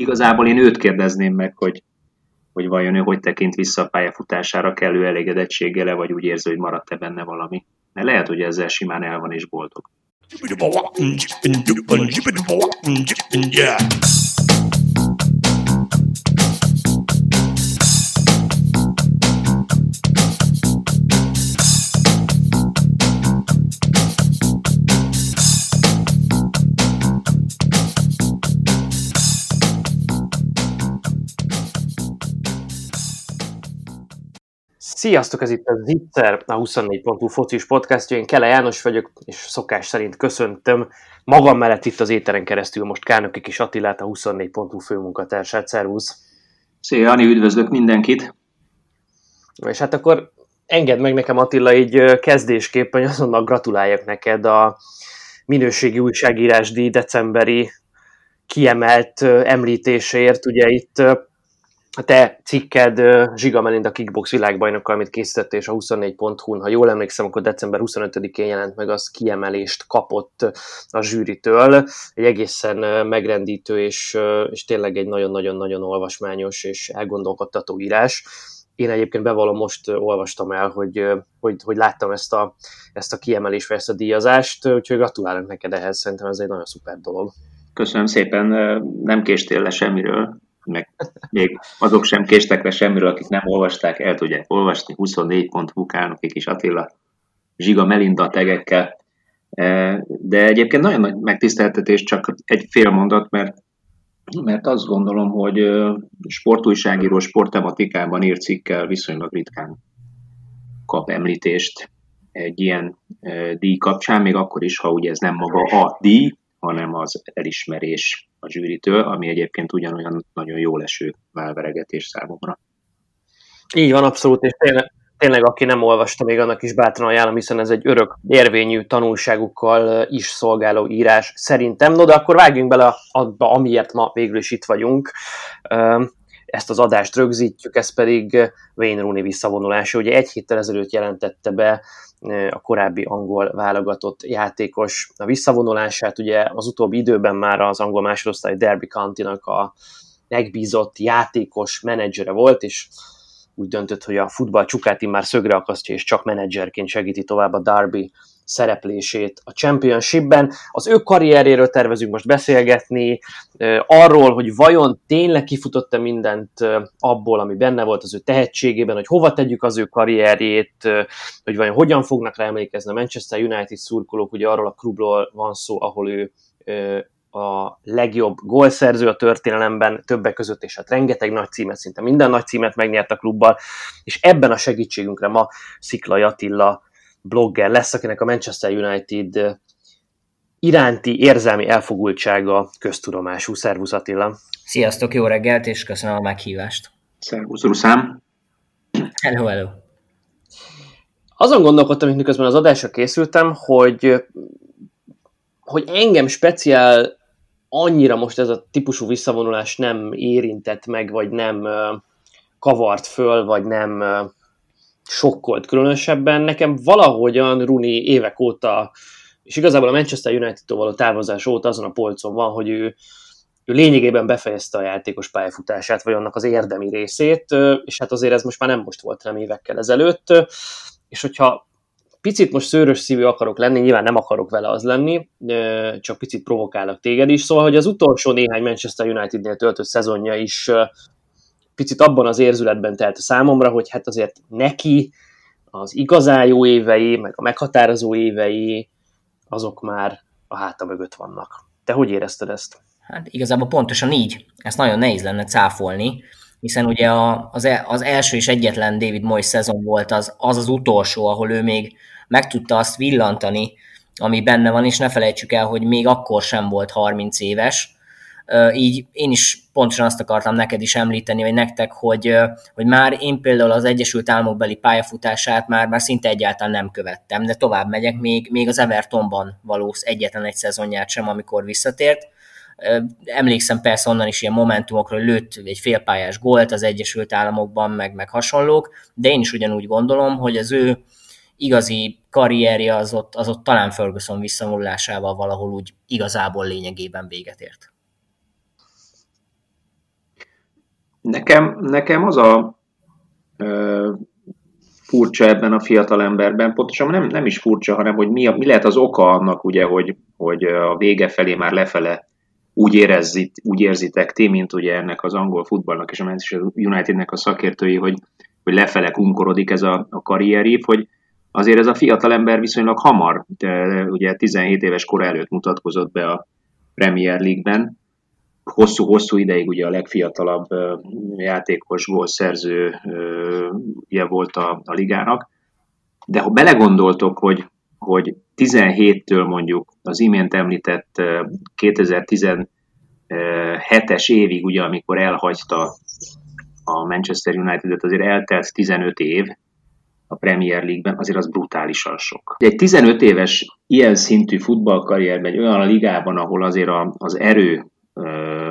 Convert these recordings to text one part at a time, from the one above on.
Igazából én őt kérdezném meg, hogy vajon ő hogy tekint vissza a pályafutására, kellő elégedettséggel, vagy úgy érzi, hogy maradt-e benne valami. Mert lehet, hogy ezzel simán el van és boldog. Sziasztok, ez itt a Zitzer, a 24.hu focis podcastja, én Kele János vagyok, és szokás szerint köszöntöm magam mellett itt az éteren keresztül most Kárnoki Kis Attilát, a 24.hu főmunkatársát. Szervusz! Szia, Ani, üdvözlök mindenkit! És hát akkor engedd meg nekem, Attila, így kezdésképpen azonnal gratuláljak neked a minőségi újságírásdíj decemberi kiemelt említéséért. Ugye itt a te cikked Zsiga Melinda kickbox világbajnokkal, amit készített, és a 24.hu-n, ha jól emlékszem, akkor december 25-én jelent meg, az kiemelést kapott a zsűritől. Egy egészen megrendítő, és tényleg egy nagyon-nagyon-nagyon olvasmányos és elgondolkodtató írás. Én egyébként bevallom, most olvastam el, hogy láttam ezt a kiemelést, vagy ezt a díjazást, úgyhogy gratulálok neked ehhez, szerintem ez egy nagyon szuper dolog. Köszönöm szépen, nem késtél le semmiről. Meg még azok sem késtek le semmiről, akik nem olvasták, el tudják olvasni, 24.hu Kárnoki Kis Attila, Zsiga Melinda tegekkel, de egyébként nagyon nagy megtiszteltetés, csak egy fél mondat, mert azt gondolom, hogy sportújságíró sporttematikában írt cikkkel viszonylag ritkán kap említést egy ilyen díj kapcsán, még akkor is, ha ugye ez nem maga a díj, hanem az elismerés a zsűritől, ami egyébként ugyanolyan nagyon jól eső válveregetés számomra. Így van, abszolút, és tényleg aki nem olvasta, még annak is bátran ajánlom, hiszen ez egy örök érvényű tanulságukkal is szolgáló írás szerintem. No, de akkor vágjunk bele abba, amiért ma végül is itt vagyunk. Ezt az adást rögzítjük, ez pedig Wayne Rooney visszavonulása. Ugye egy héttel ezelőtt jelentette be a korábbi angol válogatott játékos a visszavonulását. Ugye az utóbbi időben már az angol másodosztály Derby County-nak a megbízott játékos menedzsere volt, és úgy döntött, hogy a futball csukát immár szögre akasztja, és csak menedzserként segíti tovább a Derby szereplését a Championshipben. Az ő karrieréről tervezünk most beszélgetni, arról, hogy vajon tényleg kifutott-e mindent abból, ami benne volt az ő tehetségében, hogy hova tegyük az ő karrierjét, hogy vajon hogyan fognak rá emlékezni a Manchester United szurkolók, ugye arról a klubról van szó, ahol ő a legjobb gólszerző a történelemben, többek között, és hát rengeteg nagy címet, szinte minden nagy címet megnyert a klubbal, és ebben a segítségünkre ma Sziklay Attila blogger lesz, akinek a Manchester United iránti érzelmi elfogultsága köztudomású. Szervusz, Attila! Sziasztok, jó reggelt, és köszönöm a meghívást! Szervusz, Ruszám! Hello, hello! Azon gondolkodtam, hogy miközben az adásra készültem, hogy engem speciál annyira most ez a típusú visszavonulás nem érintett meg, vagy nem kavart föl, vagy nem sokkolt különösebben. Nekem valahogyan Rooney évek óta, és igazából a Manchester United-től való távozás óta azon a polcon van, hogy ő lényegében befejezte a játékos pályafutását, vagy annak az érdemi részét, és hát azért ez most már nem most volt, nem évekkel ezelőtt, és hogyha picit most szőrös szívű akarok lenni, nyilván nem akarok vele az lenni, csak picit provokálok téged is, szóval, hogy az utolsó néhány Manchester Unitednél töltött szezonja is picit abban az érzületben telt a számomra, hogy hát azért neki az igazán jó évei, meg a meghatározó évei, azok már a háta mögött vannak. Te hogy érezted ezt? Hát igazából pontosan így. Ezt nagyon nehéz lenne cáfolni, hiszen ugye az első és egyetlen David Moyes szezon volt az utolsó, ahol ő még meg tudta azt villantani, ami benne van, és ne felejtsük el, hogy még akkor sem volt 30 éves, így én is pontosan azt akartam neked is említeni, vagy nektek, hogy már én például az Egyesült Államokbeli pályafutását már szinte egyáltalán nem követtem, de tovább megyek, még az Evertonban való egyetlen egy szezonját sem, amikor visszatért. Emlékszem persze onnan is ilyen momentumokra, hogy lőtt egy félpályás gólt az Egyesült Államokban, meg hasonlók, de én is ugyanúgy gondolom, hogy az ő igazi karrierje az ott talán Ferguson visszavonulásával valahol úgy igazából lényegében véget ért. Nekem az a furcsa ebben a fiatalemberben, pontosan nem is furcsa, hanem hogy mi lehet az oka annak, ugye, hogy a vége felé már lefele úgy érzitek ti, mint ugye ennek az angol futballnak és a Manchester Unitednek a szakértői, hogy lefele kunkorodik ez a karrierív, hogy azért ez a fiatalember viszonylag hamar, ugye 17 éves kor előtt mutatkozott be a Premier League-ben, hosszú-hosszú ideig ugye a legfiatalabb játékos gólszerzője volt a ligának, de ha belegondoltok, hogy 17-től mondjuk az imént említett 2017-es évig, ugye amikor elhagyta a Manchester United-et, azért eltelt 15 év a Premier League-ben, azért az brutálisan sok. Egy 15 éves ilyen szintű futballkarrierben, egy olyan ligában, ahol azért az erő,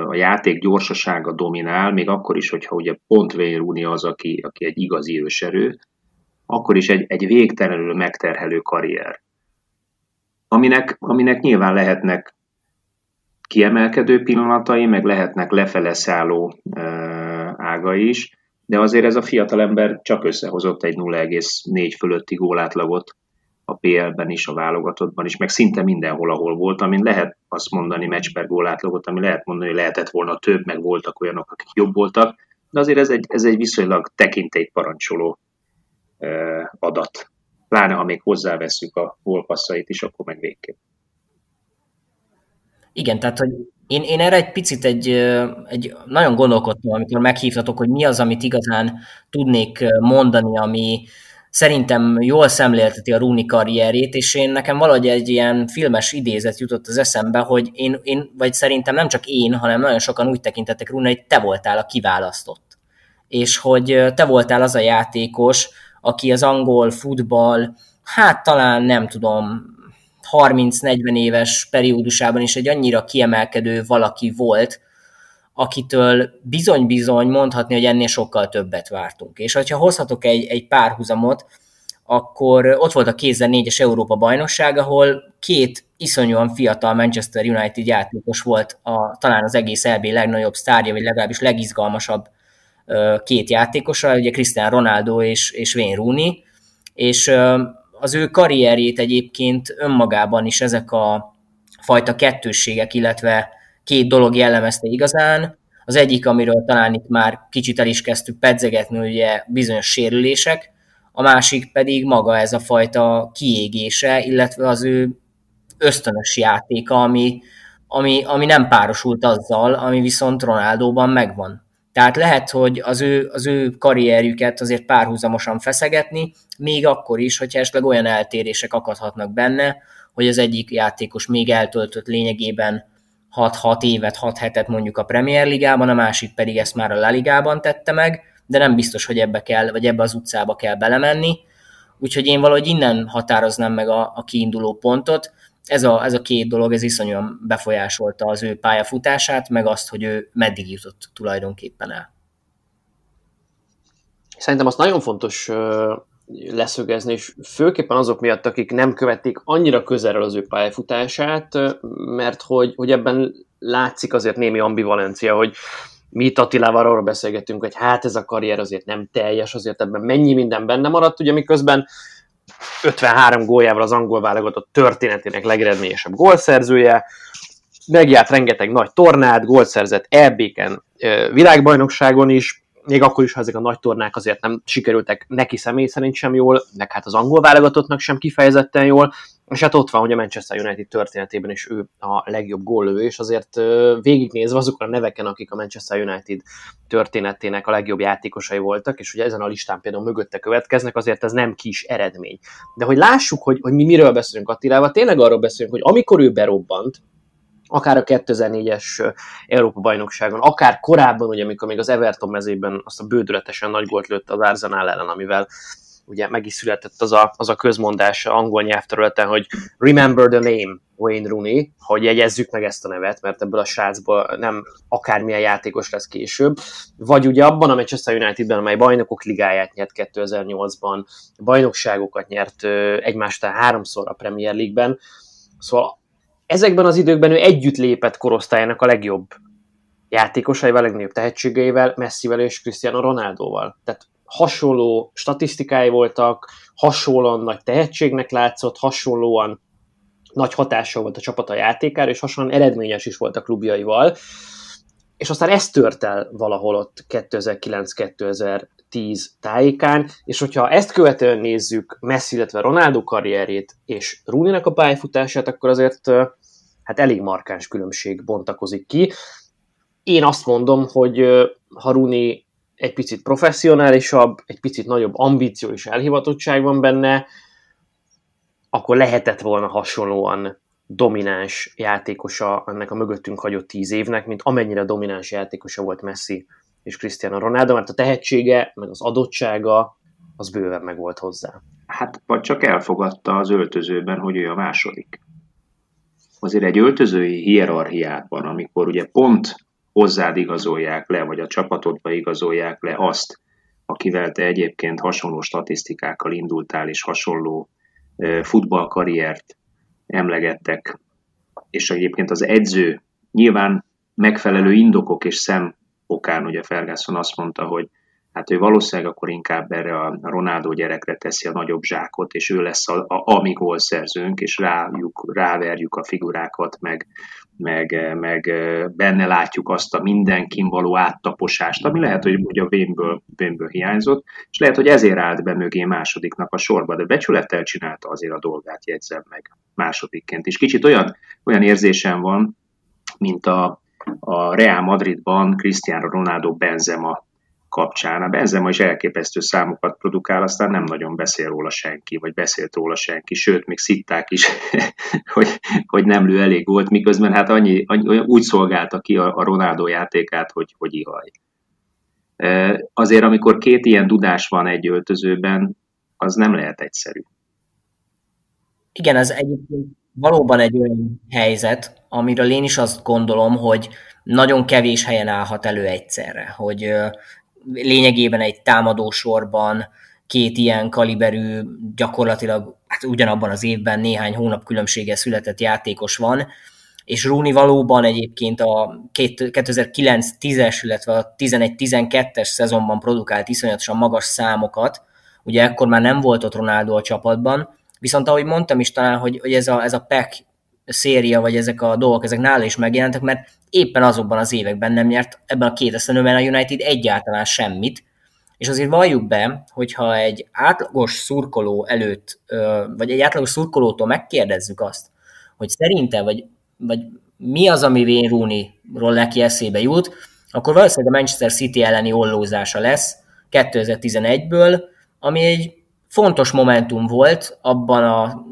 a játék gyorsasága dominál, még akkor is, hogyha ugye pont Wayne Rooney az, aki egy igazi őserő, akkor is egy végtelenül megterhelő karrier, aminek nyilván lehetnek kiemelkedő pillanatai, meg lehetnek lefele szálló ágai is, de azért ez a fiatalember csak összehozott egy 0,4 fölötti gólátlagot a PL-ben is, a válogatottban is, meg szinte mindenhol, ahol volt, amin lehet azt mondani, meccs per gólátlagot, ami lehet mondani, hogy lehetett volna több, meg voltak olyanok, akik jobb voltak, de azért ez egy viszonylag tekintélyt parancsoló adat. Pláne, ha még hozzáveszünk a gólpasszait is, akkor meg végképp. Igen, tehát, hogy én erre egy picit egy nagyon gondolkodtam, amikor meghívtatok, hogy mi az, amit igazán tudnék mondani, ami szerintem jól szemlélteti a Rooney karrierjét, és nekem valahogy egy ilyen filmes idézet jutott az eszembe, hogy én vagy szerintem nem csak én, hanem nagyon sokan úgy tekintettek Rooney, hogy te voltál a kiválasztott. És hogy te voltál az a játékos, aki az angol futball, hát talán nem tudom, 30-40 éves periódusában is egy annyira kiemelkedő valaki volt, akitől bizony-bizony mondhatni, hogy ennél sokkal többet vártunk. És ha hozhatok egy párhuzamot, akkor ott volt a 2004-es Európa-bajnokság, ahol két iszonyúan fiatal Manchester United játékos volt talán az egész EB legnagyobb sztárja, vagy legalábbis legizgalmasabb két játékosa, ugye Cristiano Ronaldo és Wayne Rooney, és az ő karrierjét egyébként önmagában is ezek a fajta kettősségek, illetve két dolog jellemezte igazán. Az egyik, amiről talán itt már kicsit el is kezdtük pedzegetni, ugye bizonyos sérülések, a másik pedig maga ez a fajta kiégése, illetve az ő ösztönös játéka, ami nem párosult azzal, ami viszont Ronaldóban megvan. Tehát lehet, hogy az ő karrierjüket azért párhuzamosan feszegetni, még akkor is, hogyha esetleg olyan eltérések akadhatnak benne, hogy az egyik játékos még eltöltött lényegében 6-6 évet, 6 hetet mondjuk a Premier Ligában, a másik pedig ezt már a La Ligában tette meg, de nem biztos, hogy ebbe kell, vagy ebbe az utcába kell belemenni. Úgyhogy én valahogy innen határoznám meg a kiinduló pontot. Ez a két dolog, ez iszonyúan befolyásolta az ő pályafutását, meg azt, hogy ő meddig jutott tulajdonképpen el. Szerintem azt nagyon fontos leszögezni, és főképpen azok miatt, akik nem követték annyira közelről az ő pályafutását, mert hogy ebben látszik azért némi ambivalencia, hogy mi itt Attilával arról beszélgettünk, hogy hát ez a karrier azért nem teljes, azért ebben mennyi minden benne maradt, ugye miközben 53 góljával az angol válogatott történetének legeredményesebb gólszerzője, megjárt rengeteg nagy tornát, gólszerzett EB-ken, világbajnokságon is, még akkor is, ha ezek a nagy tornák azért nem sikerültek neki személy szerint sem jól, meg hát az angol válogatottnak sem kifejezetten jól, és hát ott van, hogy a Manchester United történetében is ő a legjobb góllövő, és azért végignézve azokon a neveken, akik a Manchester United történetének a legjobb játékosai voltak, és ugye ezen a listán például mögötte következnek, azért ez nem kis eredmény. De hogy lássuk, hogy mi miről beszélünk Attilával, tényleg arról beszélünk, hogy amikor ő berobbant, akár a 2004-es Európa-bajnokságon, akár korábban, ugye, amikor még az Everton mezében azt a bődületesen nagy gólt lőtt az Arsenal ellen, amivel ugye meg is született az a közmondás angol nyelvterületen, hogy remember the name Wayne Rooney, hogy jegyezzük meg ezt a nevet, mert ebből a srácból nem akármilyen játékos lesz később. Vagy ugye abban a Manchester Unitedben, amely bajnokok ligáját nyert 2008-ban, bajnokságokat nyert egymástán 3-szor a Premier League-ben, szóval ezekben az időkben ő együtt lépett korosztályának a legjobb játékosaival, legnagyobb tehetségeivel, Messivel és Cristiano Ronaldoval. Tehát hasonló statisztikái voltak, hasonlóan nagy tehetségnek látszott, hasonlóan nagy hatása volt a csapata játékára, és hasonlóan eredményes is volt a klubjaival. És aztán ez tört el valahol ott 2009-2010 tájékán, és hogyha ezt követően nézzük Messi, illetve Ronaldo karrierét és Rooney-nek a pályafutását, akkor azért hát elég markáns különbség bontakozik ki. Én azt mondom, hogy ha Rooney egy picit professzionálisabb, egy picit nagyobb ambíció és elhivatottság van benne, akkor lehetett volna hasonlóan domináns játékosa ennek a mögöttünk hagyott 10 évnek, mint amennyire domináns játékosa volt Messi és Cristiano Ronaldo, mert a tehetsége, meg az adottsága, az bőven megvolt hozzá. Hát, vagy csak elfogadta az öltözőben, hogy ő a második. Azért egy öltözői hierarchiában, amikor ugye pont hozzád igazolják le, vagy a csapatodba igazolják le azt, akivel te egyébként hasonló statisztikákkal indultál, és hasonló futballkarriert emlegettek, és egyébként az edző nyilván megfelelő indokok és szemokán, ugye Ferguson azt mondta, hogy hát ő valószínűleg akkor inkább erre a Ronaldo gyerekre teszi a nagyobb zsákot, és ő lesz a mi gólszerzőnk, és ráverjük a figurákat, meg benne látjuk azt a mindenkin való áttaposást, ami lehet, hogy a vénből hiányzott, és lehet, hogy ezért állt be mögé másodiknak a sorba, de becsülettel csinálta azért a dolgát, jegyzem meg másodikként. És kicsit olyan érzésem van, mint a Real Madridban Cristiano Ronaldo Benzema kapcsán. A Benzema is elképesztő számokat produkál, aztán nem nagyon beszél róla senki, vagy beszélt róla senki, sőt, még szitták is, hogy nem lő elég volt, miközben hát úgy szolgálta ki a Ronaldo játékát, hogy ihaj. Azért, amikor két ilyen dudás van egy öltözőben, az nem lehet egyszerű. Igen, az egyébként valóban egy olyan helyzet, amiről én is azt gondolom, hogy nagyon kevés helyen állhat elő egyszerre, hogy lényegében egy támadósorban két ilyen kaliberű, gyakorlatilag hát ugyanabban az évben néhány hónap különbséggel született játékos van, és Rooney valóban egyébként a 2009-10-es, illetve a 11-12-es szezonban produkált iszonyatosan magas számokat, ugye ekkor már nem volt ott Ronaldo a csapatban, viszont ahogy mondtam is talán, hogy ez a pack széria, vagy ezek a dolgok, ezek nála is megjelentek, mert éppen azokban az években nem nyert ebben a két esztendőben a United egyáltalán semmit, és azért valljuk be, hogyha egy átlagos szurkoló előtt, vagy egy átlagos szurkolótól megkérdezzük azt, hogy szerinte, vagy mi az, ami Wayne Rooney-ról neki eszébe jut, akkor valószínűleg a Manchester City elleni ollózása lesz 2011-ből, ami egy fontos momentum volt abban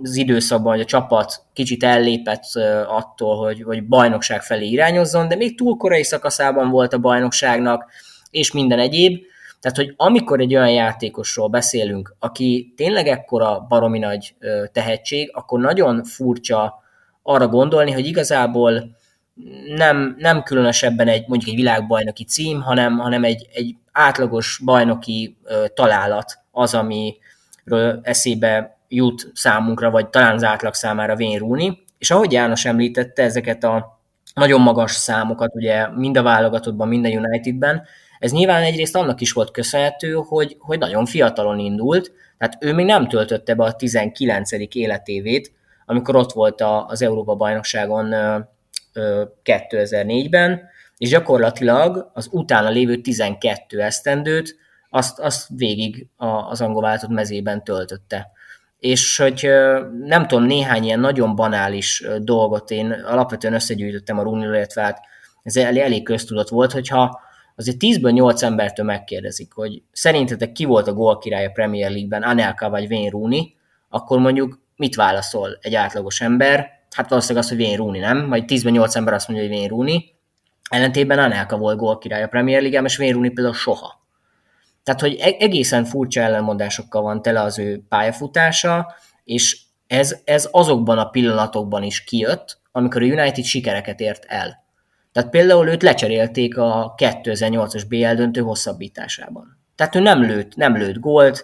az időszakban, hogy a csapat kicsit ellépett attól, hogy bajnokság felé irányozzon, de még túl korai szakaszában volt a bajnokságnak, és minden egyéb. Tehát, hogy amikor egy olyan játékosról beszélünk, aki tényleg ekkora baromi nagy tehetség, akkor nagyon furcsa arra gondolni, hogy igazából nem különösebben mondjuk egy világbajnoki cím, hanem egy átlagos bajnoki találat az, ami eszébe jut számunkra, vagy talán az átlag számára Wayne Rooney, és ahogy János említette, ezeket a nagyon magas számokat, ugye mind a válogatottban, mind a Unitedben, ez nyilván egyrészt annak is volt köszönhető, hogy nagyon fiatalon indult, tehát ő még nem töltötte be a 19. életévét, amikor ott volt az Európa-bajnokságon 2004-ben, és gyakorlatilag az utána lévő 12 esztendőt azt végig az angol válogatott mezében töltötte. És hogy nem tudom, néhány ilyen nagyon banális dolgot én alapvetően összegyűjtöttem a Rooney-ról, illetve hát ez elég köztudott volt, hogyha azért 10-ből 8 embertől megkérdezik, hogy szerintetek ki volt a gólkirály a Premier League-ben, Anelka vagy Wayne Rooney, akkor mondjuk mit válaszol egy átlagos ember? Hát valószínűleg az, hogy Wayne Rooney, nem? Vagy 10-ből 8 ember azt mondja, hogy Wayne Rooney. Ellentétben Anelka volt gólkirály a Premier League-ben, és Wayne Rooney például soha. Tehát, hogy egészen furcsa ellenmondásokkal van tele az ő pályafutása, és ez azokban a pillanatokban is kijött, amikor a United sikereket ért el. Tehát például őt lecserélték a 2008-as BL döntő hosszabbításában. Tehát ő nem lőtt gólt,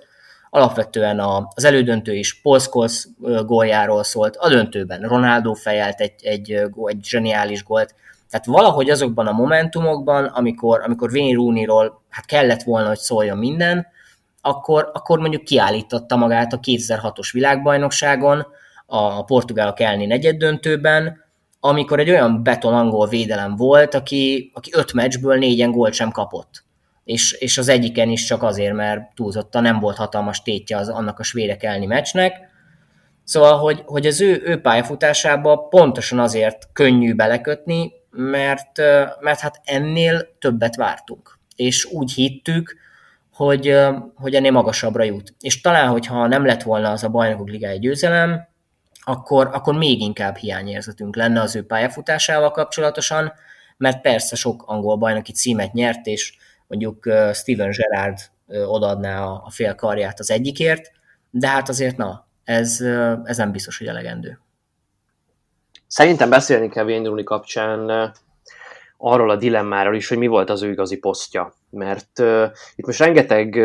alapvetően az elődöntő is Paul Scholes góljáról szólt, a döntőben Ronaldo fejelt egy zseniális gólt, Tehát valahogy azokban a momentumokban, amikor Wayne Rooney-ról hát kellett volna, hogy szóljon minden, akkor mondjuk kiállította magát a 2006-os világbajnokságon, a portugálok elleni negyeddöntőben, amikor egy olyan beton angol védelem volt, aki 5 meccsből 4-en gólt sem kapott. És az egyiken is csak azért, mert túlzottan nem volt hatalmas tétje annak a svédek elleni meccsnek. Szóval, hogy az ő pályafutásába pontosan azért könnyű belekötni, mert hát ennél többet vártunk. És úgy hittük, hogy ennél magasabbra jut. És talán, hogyha nem lett volna az a Bajnokok Ligája győzelem, akkor még inkább hiányérzetünk lenne az ő pályafutásával kapcsolatosan, mert persze sok angol bajnoki címet nyert, és mondjuk Steven Gerrard odaadná a fél karját az egyikért, de hát azért ez nem biztos, hogy elegendő. Szerintem beszélni kell Wayne Rooney kapcsán arról a dilemmáról is, hogy mi volt az ő igazi posztja, mert itt most rengeteg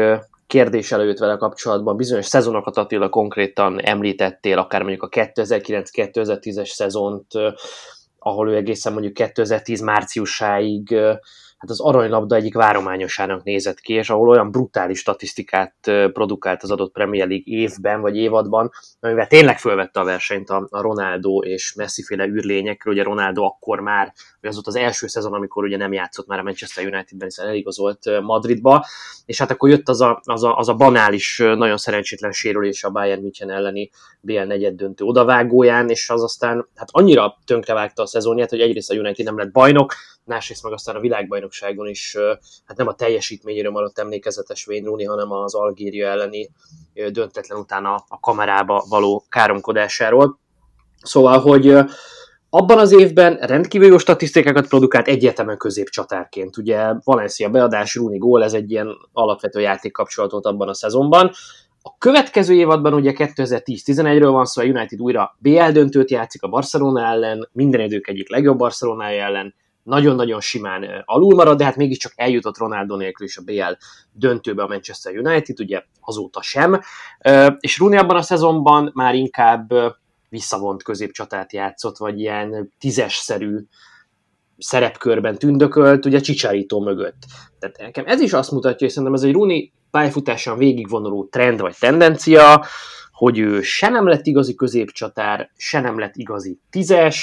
kérdés előtt vele kapcsolatban, bizonyos szezonokat, Attila, konkrétan említettél, akár mondjuk a 2009-2010-es szezont, ahol ő egészen mondjuk 2010 márciusáig hát az aranylabda egyik várományosának nézett ki, és ahol olyan brutális statisztikát produkált az adott Premier League évben vagy évadban, amivel tényleg fölvette a versenyt a Ronaldo és Messi-féle űrlényekről. Ugye Ronaldo akkor már, az volt az első szezon, amikor ugye nem játszott már a Manchester Unitedben, hiszen eligazolt Madridba, és hát akkor jött az a banális, nagyon szerencsétlen sérülés a Bayern München elleni BL negyeddöntő odavágóján, és az aztán hát annyira tönkrevágta a szezonját, hogy egyrészt a United nem lett bajnok, másrészt meg aztán a világbajnokságon is, hát nem a teljesítményéről maradt emlékezetes Wayne Rooney, hanem az Algéria elleni döntetlen után a kamerába való káromkodásáról. Szóval, hogy abban az évben rendkívül jó statisztikákat produkált egyértelműen középcsatárként. Ugye Valencia beadás, Rooney gól, ez egy ilyen alapvető játékkapcsolat volt abban a szezonban. A következő évadban ugye 2010-11-ről van szó, a United újra BL döntőt játszik a Barcelona ellen, minden idők egyik legjobb Barcelonája ellen, nagyon-nagyon simán alulmarad, de hát mégiscsak eljutott Ronaldo nélkül is a BL döntőbe a Manchester United, ugye azóta sem, és Rooney abban a szezonban már inkább visszavont középcsatát játszott, vagy ilyen 10-szerű szerepkörben tündökölt, ugye Chicharito mögött. Tehát nekem ez is azt mutatja, és szerintem ez egy Rooney pályafutásán végigvonuló trend vagy tendencia, hogy ő se nem lett igazi középcsatár, se nem lett igazi 10-es,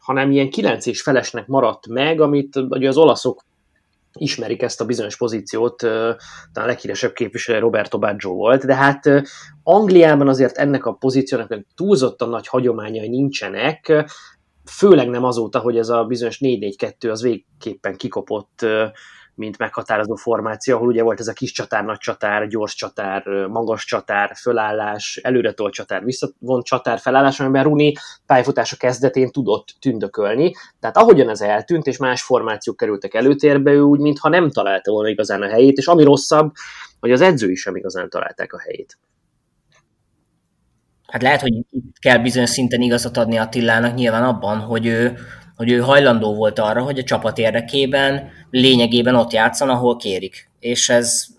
hanem ilyen 9 és felesnek maradt meg, amit ugye az olaszok ismerik ezt a bizonyos pozíciót, talán leghíresebb képviselő Roberto Baggio volt, de hát Angliában azért ennek a pozíciónak túlzottan nagy hagyományai nincsenek, főleg nem azóta, hogy ez a bizonyos 4-4-2 az végképpen kikopott, mint meghatározó formáció, ahol ugye volt ez a kis csatár, nagy csatár, gyors csatár, magas csatár, fölállás, előretolt csatár, visszavont csatár, felállás, amiben Rooney pályafutása kezdetén tudott tündökölni. Tehát ahogyan ez eltűnt, és más formációk kerültek előtérbe, ő úgy, mintha nem találta volna igazán a helyét, és ami rosszabb, hogy az edzői sem igazán találták a helyét. Hát lehet, hogy itt kell bizonyos szinten igazat adni Attilának nyilván abban, hogy ő hajlandó volt arra, hogy a csapat érdekében lényegében ott játszon, ahol kérik. És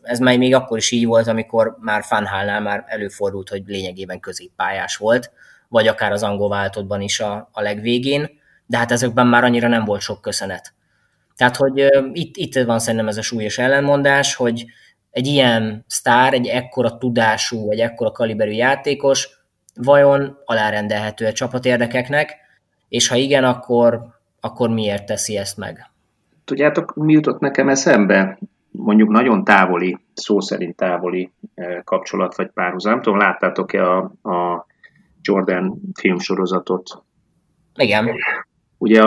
ez még akkor is így volt, amikor már Van Gaalnál már előfordult, hogy lényegében középpályás volt, vagy akár az angol váltottban is a legvégén, de hát ezekben már annyira nem volt sok köszönet. Tehát, hogy itt van szerintem ez a súlyos ellenmondás, hogy egy ilyen sztár, egy ekkora tudású, egy ekkora kaliberű játékos vajon alárendelhető a csapat érdekeknek, és ha igen, akkor miért teszi ezt meg? Tudjátok, mi jutott nekem eszembe? Mondjuk nagyon távoli, szó szerint távoli kapcsolat vagy párhuzam. Nem tudom, láttátok-e a Jordan filmsorozatot? Igen. Ugye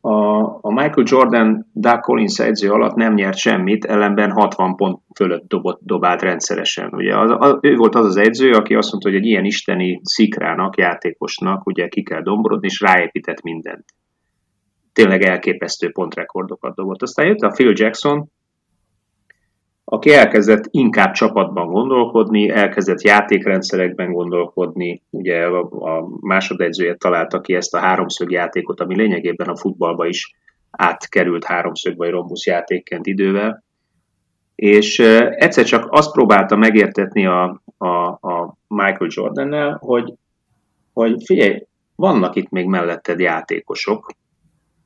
a Michael Jordan Doug Collins edző alatt nem nyert semmit, ellenben 60 pont fölött dobált rendszeresen. Ugye ő volt az az edző, aki azt mondta, hogy egy ilyen isteni szikrának, játékosnak ugye ki kell domborodni, és ráépített mindent. Tényleg elképesztő pontrekordokat dobott. Aztán jött a Phil Jackson, aki elkezdett inkább csapatban gondolkodni, elkezdett játékrendszerekben gondolkodni, ugye a másodedzője találta ki ezt a háromszögjátékot, ami lényegében a futballba is átkerült háromszög vagy rombusz játékként idővel, és egyszer csak azt próbálta megértetni a Michael Jordannel, hogy figyelj, vannak itt még melletted játékosok,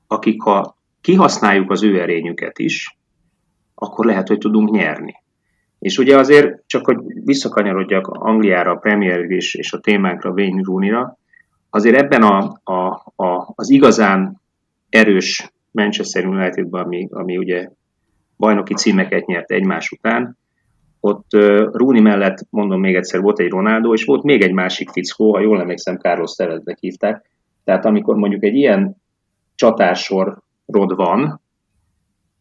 akik ha kihasználjuk az ő erényüket is, akkor lehet, hogy tudunk nyerni. És ugye azért, csak hogy visszakanyarodjak Angliára, a Premier League és a témánkra, Wayne Rooney-ra, azért ebben az igazán erős Manchester Unitedben, ami ugye bajnoki címeket nyert egymás után, ott Rooney mellett, mondom még egyszer, volt egy Ronaldo, és volt még egy másik fickó, ha jól emlékszem, Carlos Teveznek hívták. Tehát amikor mondjuk egy ilyen csatársorod van,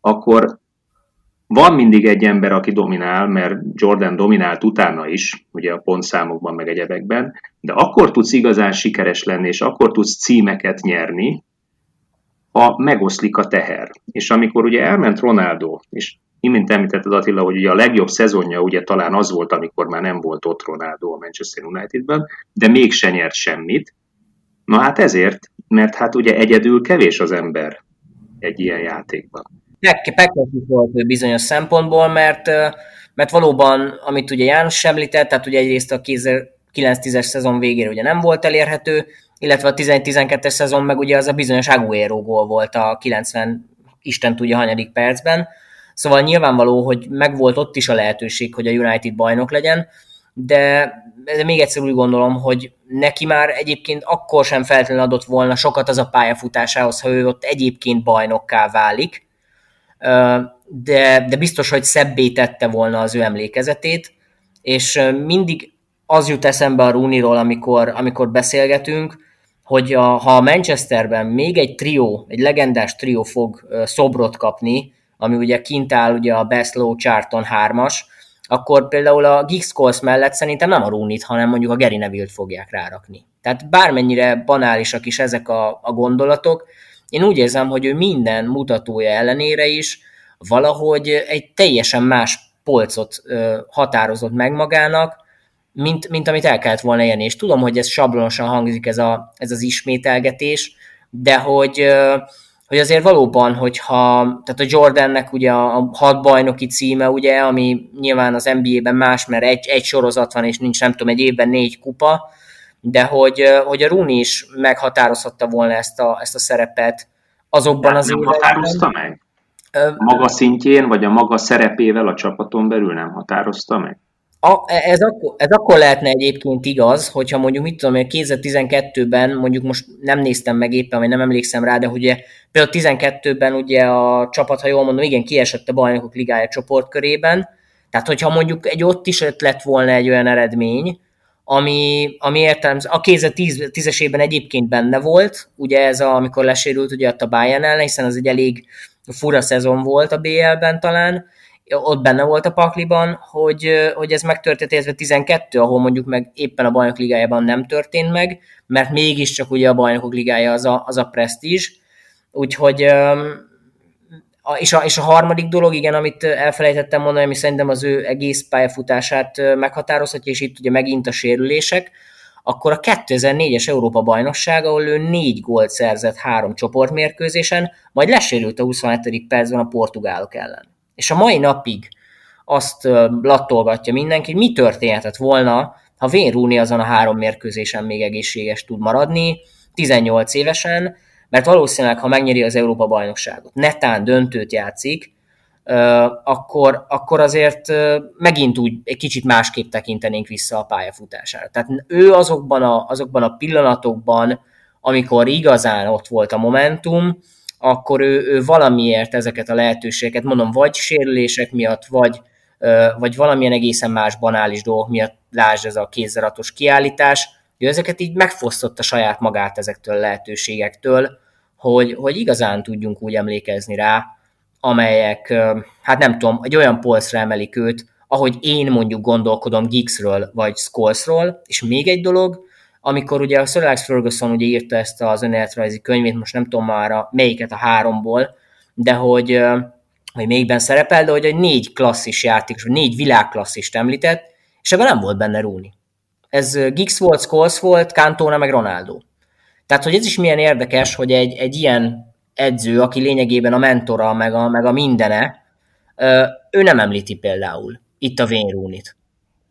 akkor van mindig egy ember, aki dominál, mert Jordan dominált utána is, ugye a pontszámokban meg egyebekben, de akkor tudsz igazán sikeres lenni, és akkor tudsz címeket nyerni, ha megoszlik a teher. És amikor ugye elment Ronaldo, és imént említetted, Attila, hogy ugye a legjobb szezonja ugye talán az volt, amikor már nem volt ott Ronaldo a Manchester Unitedben, de mégse nyert semmit. Na hát ezért, mert hát ugye egyedül kevés az ember egy ilyen játékban. Megkezdjük volt bizonyos szempontból, mert valóban, amit ugye János említett, tehát ugye egyrészt a 2009-10-es szezon végére ugye nem volt elérhető, illetve a 11-12-es szezon meg ugye az a bizonyos Aguero gól volt a 90, Isten tudja, hanyadik percben. Szóval nyilvánvaló, hogy megvolt ott is a lehetőség, hogy a United bajnok legyen, de még egyszer úgy gondolom, hogy neki már egyébként akkor sem feltétlenül adott volna sokat az a pályafutásához, ha ő ott egyébként bajnokká válik, de biztos, hogy szebbé tette volna az ő emlékezetét, és mindig az jut eszembe a Rooneyról, amikor beszélgetünk, hogy ha a Manchesterben még egy trió, egy legendás trió fog szobrot kapni, ami ugye kint áll ugye a Besslow Charlton 3-as, akkor például a Giggs-Scholes mellett szerintem nem a Rooney-t, hanem mondjuk a Gary Neville-t fogják rárakni. Tehát bármennyire banálisak is ezek a gondolatok, én úgy érzem, hogy ő minden mutatója ellenére is valahogy egy teljesen más polcot határozott meg magának, mint amit el kellett volna élni. És tudom, hogy ez sablonosan hangzik, ez az ismételgetés, de hogy azért valóban, tehát a Jordannek ugye a 6 bajnoki címe, ugye, ami nyilván az NBA-ben más, mert egy sorozat van, és nincs, nem tudom, egy évben 4 kupa, de hogy a Rooney is meghatározhatta volna ezt a szerepet azokban az években. Nem határozta meg? A maga szintjén, vagy a maga szerepével a csapaton belül nem határozta meg? Ez akkor lehetne egyébként igaz, hogyha mondjuk, mit tudom, 2012-ben, mondjuk most nem néztem meg éppen, vagy nem emlékszem rá, de ugye például 12-ben ugye a csapat, ha jól mondom, igen, kiesett a Bajnokok Ligája csoportkörében, tehát hogyha mondjuk egy ott is lett volna egy olyan eredmény, ami értelemszerűen a 2010-es évben egyébként benne volt, ugye ez amikor lesérült ugye ott a Bayern ellen, hiszen az egy elég fura szezon volt a BL-ben talán, ott benne volt a pakliban, hogy ez megtörtént, illetve 12, ahol mondjuk meg éppen a Bajnokok Ligájában nem történt meg, mert mégiscsak ugye a Bajnokok Ligája az a presztízs, úgyhogy és a harmadik dolog, igen, amit elfelejtettem mondani, ami szerintem az ő egész pályafutását meghatározhatja, és itt ugye megint a sérülések, akkor a 2004-es Európa-bajnokság, ahol ő 4 gólt szerzett 3 csoportmérkőzésen, majd lesérült a 27. percben a portugálok ellen. És a mai napig azt lattolgatja mindenki, mi történhetett volna, ha Wayne Rooney azon a 3 mérkőzésen még egészséges tud maradni, 18 évesen, mert valószínűleg, ha megnyeri az Európa-bajnokságot, netán döntőt játszik, akkor azért megint úgy egy kicsit másképp tekintenénk vissza a pályafutására. Tehát ő azokban a pillanatokban, amikor igazán ott volt a momentum, akkor ő valamiért ezeket a lehetőségeket, mondom, vagy sérülések miatt, vagy valamilyen egészen más banális dolgok miatt, lásd ez a kézzaratos kiállítás, ő ezeket így megfosztotta saját magát ezektől a lehetőségektől, hogy igazán tudjunk úgy emlékezni rá, amelyek, hát nem tudom, egy olyan polcra emelik őt, ahogy én mondjuk gondolkodom Giggsről vagy Scholesról, és még egy dolog, amikor ugye a Sir Alex Ferguson ugye írta ezt az önéletrajzi könyvét, most nem tudom már melyiket a 3-ból, de hogy melyikben szerepel, de hogy 4 klasszis játékos, 4 világklasszist említett, és ebben nem volt benne Rooney. Ez Giggs volt, Scholes volt, Cantona meg Ronaldo. Tehát, hogy ez is milyen érdekes, hogy egy ilyen edző, aki lényegében a mentora, meg a mindene, ő nem említi például itt a Wayne Rooney-t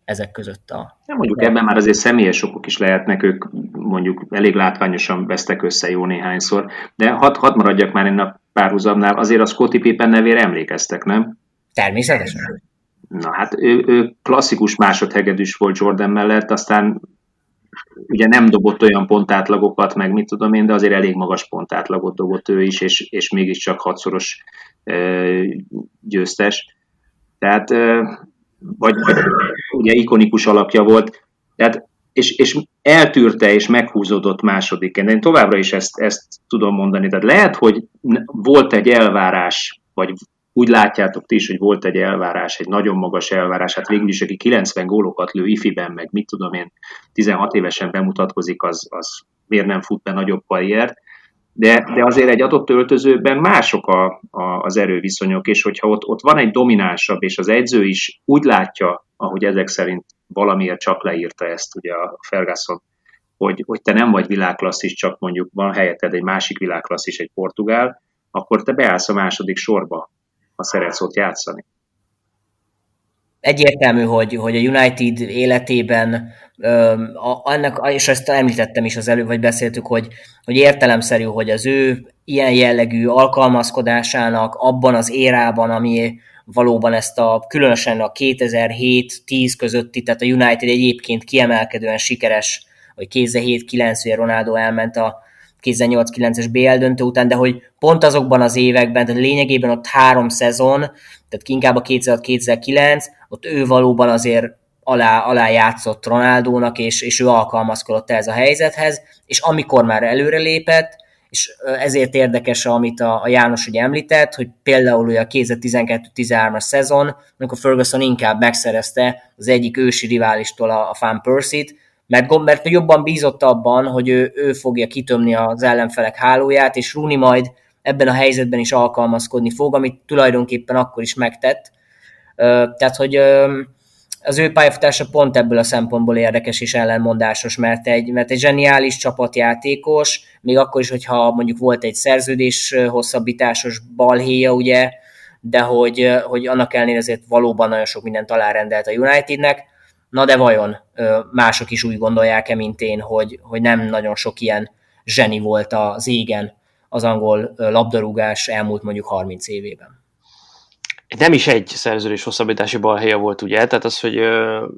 ezek között a... Ja, mondjuk ebben már azért személyes okok is lehetnek, ők mondjuk elég látványosan vesztek össze jó néhányszor, de hadd maradjak már én a párhuzamnál azért a Scottie Pippen nevére emlékeztek, nem? Természetesen. Na hát ő klasszikus másodhegedűs volt Jordan mellett, aztán ugye nem dobott olyan pontátlagokat, meg mit tudom én, de azért elég magas pontátlagot dobott ő is, és mégiscsak 6-szoros győztes. Tehát, vagy ugye ikonikus alakja volt, tehát, és eltűrte és meghúzódott másodikként. Én továbbra is ezt tudom mondani. Tehát lehet, hogy volt egy elvárás, vagy úgy látjátok ti is, hogy volt egy elvárás, egy nagyon magas elvárás, hát végül is, aki 90 gólokat lő ifiben, meg mit tudom én, 16 évesen bemutatkozik, az miért nem fut be nagyobb karriert, de azért egy adott öltözőben mások az erőviszonyok, és hogyha ott van egy dominánsabb, és az edző is úgy látja, ahogy ezek szerint valamiért csak leírta ezt ugye a Ferguson, hogy te nem vagy világklasszis, csak mondjuk van helyetted egy másik világklasszis, egy portugál, akkor te beállsz a második sorba, ha szeretsz ott játszani. Egyértelmű, hogy a United életében, és ezt említettem is az előbb, vagy beszéltük, hogy értelemszerű, hogy az ő ilyen jellegű alkalmazkodásának abban az érában, ami valóban ezt különösen a 2007-10 közötti, tehát a United egyébként kiemelkedően sikeres, hogy 2007-9-re Ronaldo elment a 2008-9-es BL döntő után, de hogy pont azokban az években, tehát lényegében ott 3 szezon, tehát inkább a 2006-2009, ott ő valóban azért alá játszott Ronaldónak, és ő alkalmazkodott ez a helyzethez, és amikor már előrelépett, és ezért érdekes, amit a János ugye említett, hogy például a 2012-13-as szezon, amikor Ferguson inkább megszerezte az egyik ősi riválistól a Van Persie-t, mert jobban bízott abban, hogy ő fogja kitömni az ellenfelek hálóját, és Rooney majd ebben a helyzetben is alkalmazkodni fog, amit tulajdonképpen akkor is megtett. Tehát, hogy az ő pályafutása pont ebből a szempontból érdekes és ellenmondásos, mert egy zseniális csapatjátékos, még akkor is, hogyha mondjuk volt egy szerződés hosszabbításos balhéja, ugye, de hogy annak ellenére azért valóban nagyon sok mindent alárendelt a Unitednek. Na de vajon mások is úgy gondolják-e, mint én, hogy nem nagyon sok ilyen zseni volt az égen az angol labdarúgás elmúlt mondjuk 30 évében? Nem is egy szerződés hosszabbítási balhéja volt, ugye? Tehát az, hogy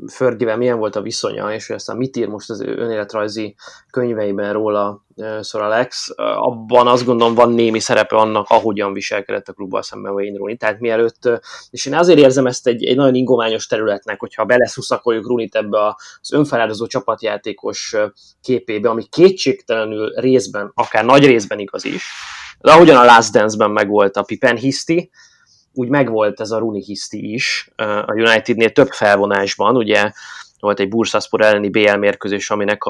Fergie-vel milyen volt a viszonya, és hogy aztán mit ír most az önéletrajzi könyveiben róla Sir Alex, abban azt gondolom van némi szerepe annak, ahogyan viselkedett a klubbal szemben Wayne Rooney. Tehát mielőtt, és én azért érzem ezt egy nagyon ingományos területnek, hogyha beleszuszakoljuk Rooney-t ebbe az önfeláldozó csapatjátékos képébe, ami kétségtelenül részben, akár nagy részben igaz is, de ahogyan a Last Dance-ben megvolt a Pippen hiszti, úgy megvolt ez a Rooney hiszti is a Unitednél több felvonásban, ugye volt egy Bursaspor elleni BL mérkőzés, aminek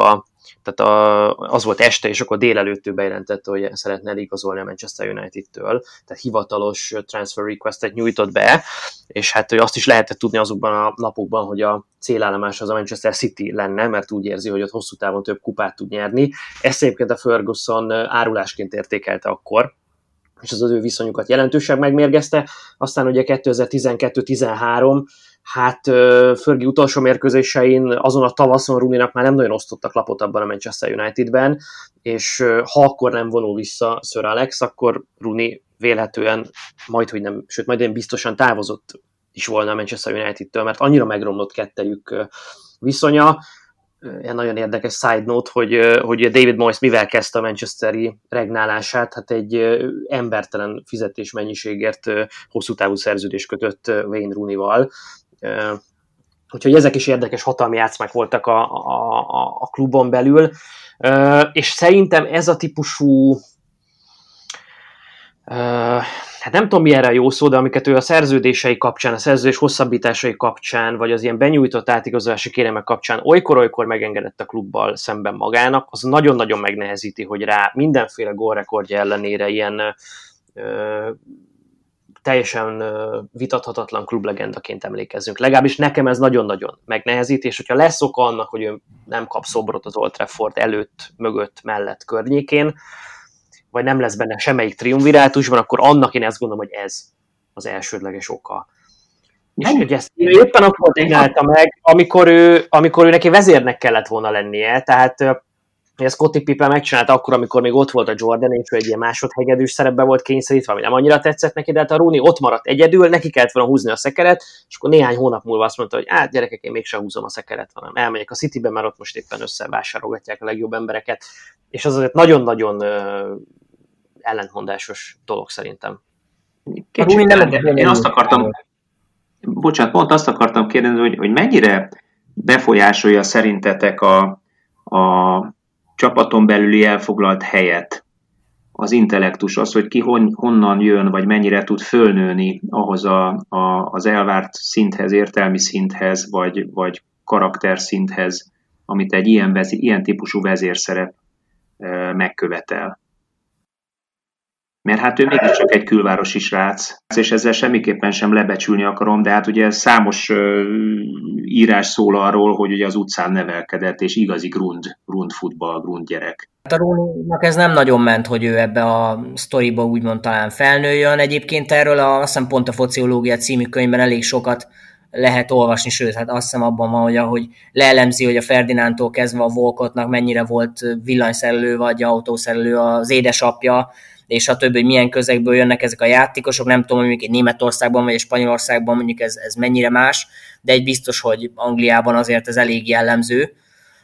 az volt este, és akkor délelőtt ő bejelentette, hogy szeretne eligazolni a Manchester United-től, tehát hivatalos transfer requestet nyújtott be, és hát azt is lehetett tudni azokban a napokban, hogy a célállomás az a Manchester City lenne, mert úgy érzi, hogy ott hosszú távon több kupát tud nyerni. Ezt egyébként a Ferguson árulásként értékelte akkor, és az ő viszonyukat jelentősen megmérgezte. Aztán ugye 2012-13, hát Fergie utolsó mérkőzésein azon a tavaszon Rooney-nak már nem nagyon osztottak lapot abban a Manchester Unitedben, és ha akkor nem vonul vissza Sir Alex, akkor Rooney vélhetően majdnem biztosan távozott is volna a Manchester United-től, mert annyira megromlott kettejük viszonya. Ilyen nagyon érdekes side note, hogy David Moyes mivel kezdte a manchesteri regnálását, hát egy embertelen fizetésmennyiségért hosszú távú szerződést kötött Wayne Rooney-val. Úgyhogy ezek is érdekes hatalmi játszmák voltak a klubon belül, és szerintem ez a típusú hát nem tudom, mi erre a jó szó, de amiket ő a szerződései kapcsán, a szerződés hosszabbításai kapcsán, vagy az ilyen benyújtott átigazolási kérelmek kapcsán olykor-olykor megengedett a klubbal szemben magának, az nagyon-nagyon megnehezíti, hogy rá mindenféle gólrekordja ellenére ilyen teljesen vitathatatlan klublegendaként emlékezzünk. Legalábbis nekem ez nagyon-nagyon megnehezít, és hogyha lesz oka annak, hogy ő nem kap szobrot az Old Trafford előtt, mögött, mellett környékén, vagy nem lesz benne semmelyik triumvirátusban, akkor annak én ezt gondolom, hogy ez az elsődleges oka. Nem, és hogy ezt én éppen akkor csinálta meg, amikor ő neki vezérnek kellett volna lennie, tehát Scottie Pippen megcsinálta akkor, amikor még ott volt a Jordan, és ő egy ilyen másodhegedűs szerepbe volt kényszerítve, ami nem annyira tetszett neki, de hát a Rooney ott maradt egyedül, neki kellett volna húzni a szekeret, és akkor néhány hónap múlva azt mondta, hogy hát gyerekek, én mégsem húzom a szekeret, hanem elmegyek a Citybe, mert ott most éppen összevásárolgatják a legjobb embereket, és az azért nagyon-nagyon ellentmondásos dolog szerintem. Én azt akartam, bocsánat, pont azt akartam kérdezni, hogy mennyire befolyásolja szerintetek a csapaton belüli elfoglalt helyet az intellektus, az, hogy ki honnan jön, vagy mennyire tud fölnőni ahhoz az elvárt szinthez, értelmi szinthez, vagy karakter szinthez, amit egy ilyen típusú vezérszerep megkövetel. Mert hát ő mégiscsak egy külvárosi srác, és ezzel semmiképpen sem lebecsülni akarom, de hát ugye számos írás szól arról, hogy ugye az utcán nevelkedett, és igazi grund futball, grund gyerek. A Róninak ez nem nagyon ment, hogy ő ebbe a sztoriba úgymond talán felnőjön. Egyébként erről azt hiszem pont a Fociológia című könyvben elég sokat lehet olvasni, sőt, hát azt hiszem abban van, hogy ahogy leelemzi, hogy a Ferdinándtól kezdve a Volkottnak mennyire volt villanyszerelő vagy autószerelő az édesapja, és a többi, hogy milyen közegből jönnek ezek a játékosok, nem tudom, mondjuk egy Németországban vagy egy Spanyolországban mondjuk ez mennyire más, de egy biztos, hogy Angliában azért ez elég jellemző.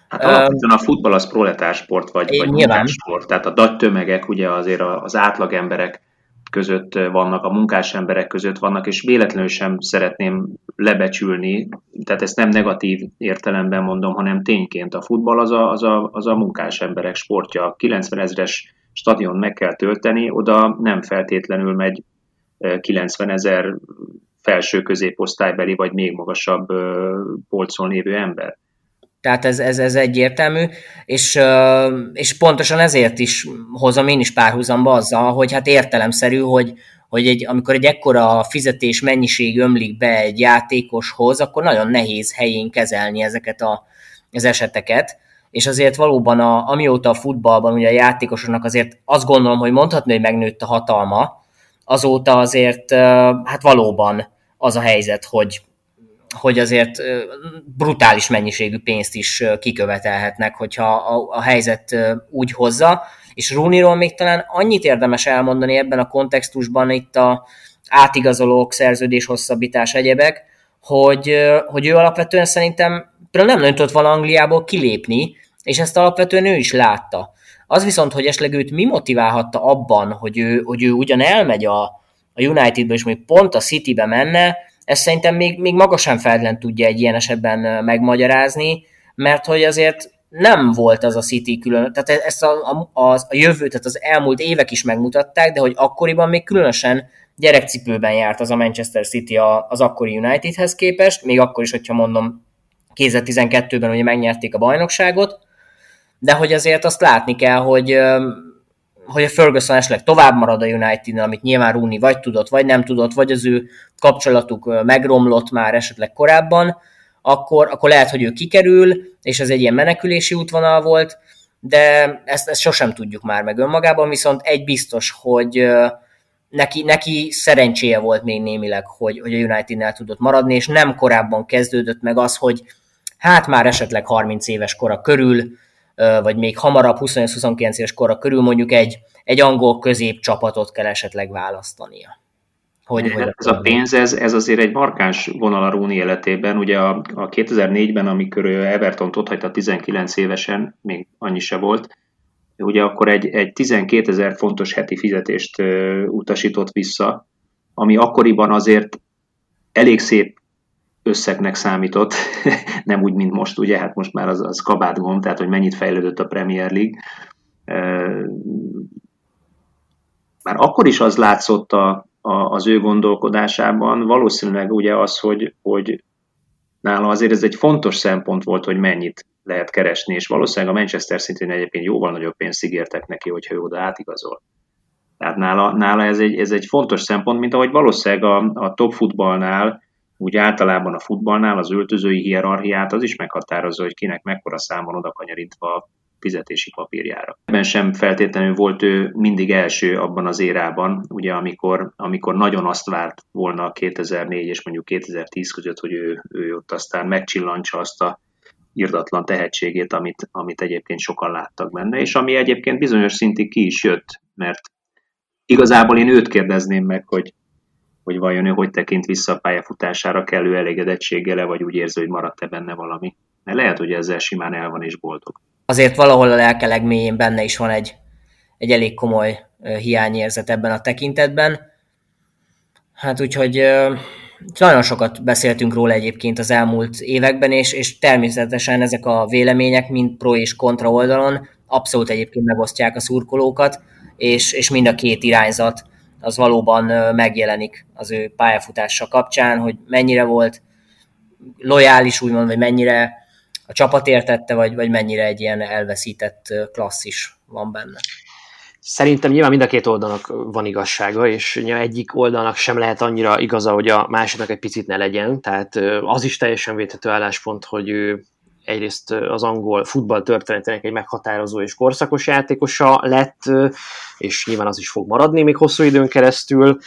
Hát alapvetően a futball az proletársport, vagy munkásport, tehát a nagy tömegek ugye azért az átlagemberek között vannak, a munkás emberek között vannak, és véletlenül sem szeretném lebecsülni, tehát ezt nem negatív értelemben mondom, hanem tényként a futball az a munkás emberek sportja, 90 000-es stadion meg kell tölteni, oda nem feltétlenül megy 90 000 felső középosztálybeli, vagy még magasabb polcon lévő ember. Tehát ez egyértelmű, és pontosan ezért is hozom én is párhuzamba azzal, hogy hát értelemszerű, hogy amikor egy ekkora fizetés mennyiség ömlik be egy játékoshoz, akkor nagyon nehéz helyén kezelni ezeket az eseteket. És azért valóban, amióta a futballban ugye a játékosoknak azért azt gondolom, hogy mondhatni, hogy megnőtt a hatalma, azóta azért hát valóban az a helyzet, hogy azért brutális mennyiségű pénzt is kikövetelhetnek, hogyha a helyzet úgy hozza. És Rooneyról még talán annyit érdemes elmondani ebben a kontextusban, itt a átigazolók, szerződés hosszabbítás, egyebek, hogy ő alapvetően szerintem például nem tudott volna Angliából kilépni, és ezt alapvetően ő is látta. Az viszont, hogy esetleg őt mi motiválhatta abban, hogy ő ugyan elmegy a Unitedbe, és még pont a Citybe menne, ezt szerintem még maga sem feltétlen tudja egy ilyen esetben megmagyarázni, mert hogy azért nem volt az a City külön, tehát ezt a jövőt, tehát az elmúlt évek is megmutatták, de hogy akkoriban még különösen gyerekcipőben járt az a Manchester City az akkori Unitedhez képest, még akkor is, hogyha mondom, 2012-ben ugye megnyerték a bajnokságot, de hogy azért azt látni kell, hogy a Ferguson esetleg tovább marad a Unitednél, amit nyilván Rooney vagy tudott, vagy nem tudott, vagy az ő kapcsolatuk megromlott már esetleg korábban, akkor lehet, hogy ő kikerül, és ez egy ilyen menekülési útvonal volt, de ezt sosem tudjuk már meg önmagában, viszont egy biztos, hogy neki szerencséje volt még némileg, hogy a Unitednál tudott maradni, és nem korábban kezdődött meg az, hogy hát már esetleg 30 éves kora körül, vagy még hamarabb 28-29 éves kora körül mondjuk egy angol középcsapatot kell esetleg választania. Ez a pénz, ez azért egy markáns vonal a Rooney életében. Ugye a 2004-ben, amikor ő Evertont otthagyta 19 évesen, még annyi se volt, ugye akkor egy 12 000 fontos heti fizetést utasított vissza, ami akkoriban azért elég szép összegnek számított, nem úgy, mint most, ugye, hát most már az kabátgomb, tehát hogy mennyit fejlődött a Premier League. Már akkor is az látszott az ő gondolkodásában, valószínűleg ugye az, hogy nála azért ez egy fontos szempont volt, hogy mennyit lehet keresni, és valószínűleg a Manchester City-n egyébként jóval nagyobb pénzt ígértek neki, hogyha ő oda átigazol. Tehát nála ez egy fontos szempont, mint ahogy valószínűleg a top futballnál, úgy általában a futballnál az öltözői hierarchiát az is meghatározza, hogy kinek mekkora számon odakanyarítva a fizetési papírjára. Ebben sem feltétlenül volt ő mindig első abban az érában, ugye amikor nagyon azt várt volna 2004 és mondjuk 2010 között, hogy ő ott aztán megcsillantsa azt a irdatlan tehetségét, amit egyébként sokan láttak benne, és ami egyébként bizonyos szintig ki is jött, mert igazából én őt kérdezném meg, hogy vajon ő hogy tekint vissza a pályafutására, kellő elégedettséggel, vagy úgy érzi, hogy maradt-e benne valami. Mert lehet, hogy ezzel simán el van és boldog. Azért valahol a lelke legmélyén benne is van egy elég komoly hiányérzet ebben a tekintetben. Hát úgyhogy nagyon sokat beszéltünk róla egyébként az elmúlt években, és természetesen ezek a vélemények mind pro és kontra oldalon abszolút egyébként megosztják a szurkolókat, és mind a két irányzat az valóban megjelenik az ő pályafutása kapcsán, hogy mennyire volt lojális, úgymond, vagy mennyire a csapat értette, vagy mennyire egy ilyen elveszített klasszis van benne. Szerintem nyilván mind a két oldalnak van igazsága, és egyik oldalnak sem lehet annyira igaza, hogy a másiknak egy picit ne legyen, tehát az is teljesen védhető álláspont, hogy ő egyrészt az angol futball történetének egy meghatározó és korszakos játékosa lett, és nyilván az is fog maradni még hosszú időn keresztül.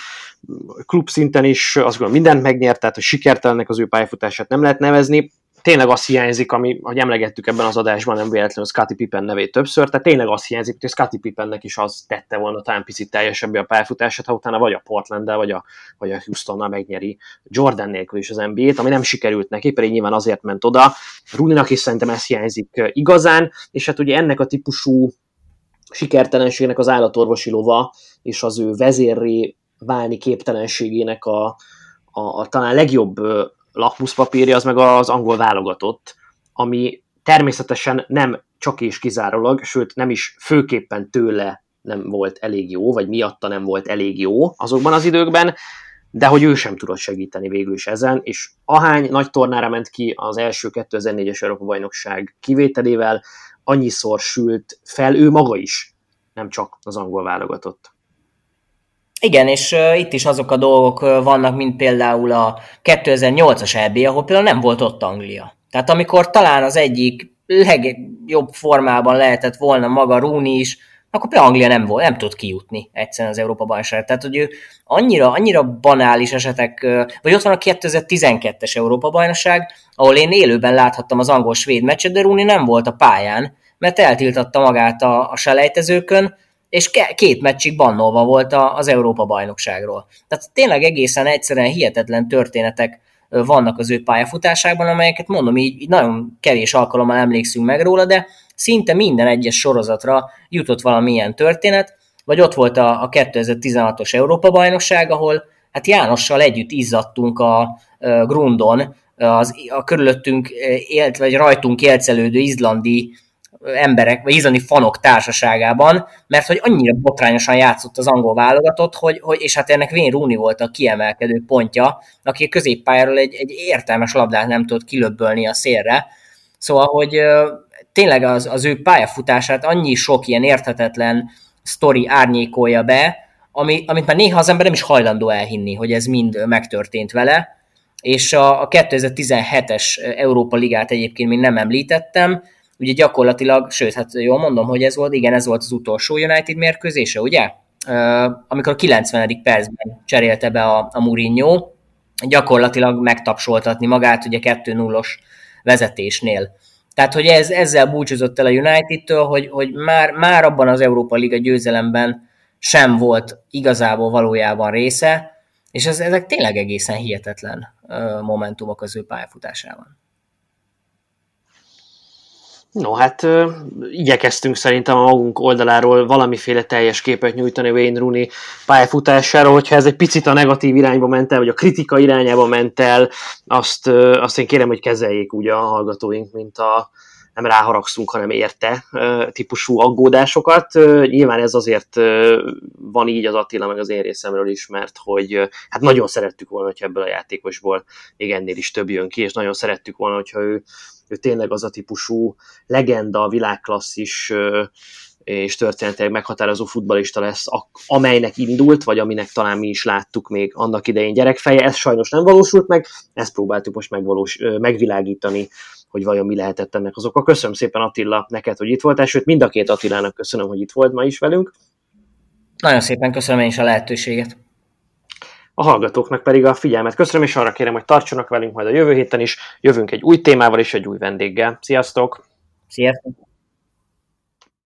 Klub szinten is azt gondolom mindent megnyert, tehát hogy sikertelennek az ő pályafutását nem lehet nevezni. Tényleg az hiányzik, ami, ahogy emlegettük ebben az adásban, nem véletlenül Scottie Pippen nevét többször, tehát tényleg az hiányzik, hogy Scottie Pippennek is az tette volna talán picit teljesebbé a pályafutását, ha utána vagy a Portlanddel, vagy a Houstonnal megnyeri Jordan nélkül is az NBA-t, ami nem sikerült neki, pedig nyilván azért ment oda. Rooney-nak is szerintem ez hiányzik igazán, és hát ugye ennek a típusú sikertelenségnek az állatorvosi lova, és az ő vezérré válni képtelenségének a talán legjobb lakmuszpapírja az meg az angol válogatott, ami természetesen nem csak és kizárólag, sőt nem is főképpen tőle nem volt elég jó, vagy miatta nem volt elég jó azokban az időkben, de hogy ő sem tudott segíteni végül is ezen, és ahány nagy tornára ment ki az első 2004-es Európa-bajnokság kivételével, annyiszor sült fel ő maga is, nem csak az angol válogatott. Igen, és itt is azok a dolgok vannak, mint például a 2008-as EB, ahol például nem volt ott Anglia. Tehát amikor talán az egyik legjobb formában lehetett volna maga Rooney is, akkor például Anglia nem volt, nem tudott kijutni egyszerűen az Európa-bajnokságra. Tehát, hogy ő annyira banális esetek, vagy ott van a 2012-es Európa-bajnokság, ahol én élőben láthattam az angol-svéd meccset, de Rooney nem volt a pályán, mert eltiltatta magát a selejtezőkön, és két meccsig bannolva volt az Európa-bajnokságról. Tehát tényleg egészen egyszerűen hihetetlen történetek vannak az ő pályafutásában, amelyeket mondom, így nagyon kevés alkalommal emlékszünk meg róla, de szinte minden egyes sorozatra jutott valamilyen történet, vagy ott volt a 2016-os Európa-bajnokság, ahol hát Jánossal együtt izzadtunk a grundon, a körülöttünk élt, vagy rajtunk élcelődő izlandi emberek, vagy izlandi fanok társaságában, mert hogy annyira botrányosan játszott az angol válogatott, hogy és hát ennek Wayne Rooney volt a kiemelkedő pontja, aki a középpályáról egy értelmes labdát nem tudott kilöbbölni a szélre. Szóval, hogy tényleg az ő pályafutását annyi sok ilyen érthetetlen sztori árnyékolja be, amit már néha az ember nem is hajlandó elhinni, hogy ez mind megtörtént vele, és a 2017-es Európa Ligát egyébként még nem említettem, ugye gyakorlatilag, sőt, hát jól mondom, hogy ez volt az utolsó United mérkőzése, ugye? Amikor a 90. percben cserélte be a Mourinho, gyakorlatilag megtapsoltatni magát ugye 2-0-os vezetésnél. Tehát, hogy ezzel búcsúzott el a United-től, hogy már abban az Európa Liga győzelemben sem volt igazából valójában része, és ezek tényleg egészen hihetetlen momentumok az ő pályafutásában. No, hát igyekeztünk szerintem a magunk oldaláról valamiféle teljes képet nyújtani Wayne Rooney pályafutásáról, hogyha ez egy picit a negatív irányba ment el, vagy a kritika irányába ment el, azt én kérem, hogy kezeljék úgy a hallgatóink, mint a nem ráharagszunk, hanem érte típusú aggódásokat. Nyilván ez azért van így az Attila meg az én részemről is, mert hogy hát nagyon szerettük volna, hogyha ebből a játékosból még ennél is több jön ki, és nagyon szerettük volna, hogyha ő tényleg az a típusú legenda, világklasszis és történetileg meghatározó futballista lesz, amelynek indult, vagy aminek talán mi is láttuk még annak idején gyerekfeje. Ez sajnos nem valósult meg, ezt próbáltuk most megvilágítani, hogy vajon mi lehetett ennek az oka. Köszönöm szépen, Attila, neked, hogy itt voltál, sőt mind a két Attilának köszönöm, hogy itt volt ma is velünk. Nagyon szépen köszönöm én is a lehetőséget. a hallgatóknak pedig a figyelmet köszönöm, és arra kérem, hogy tartsanak velünk majd a jövő héten is. Jövünk egy új témával és egy új vendéggel. Sziasztok! Sziasztok!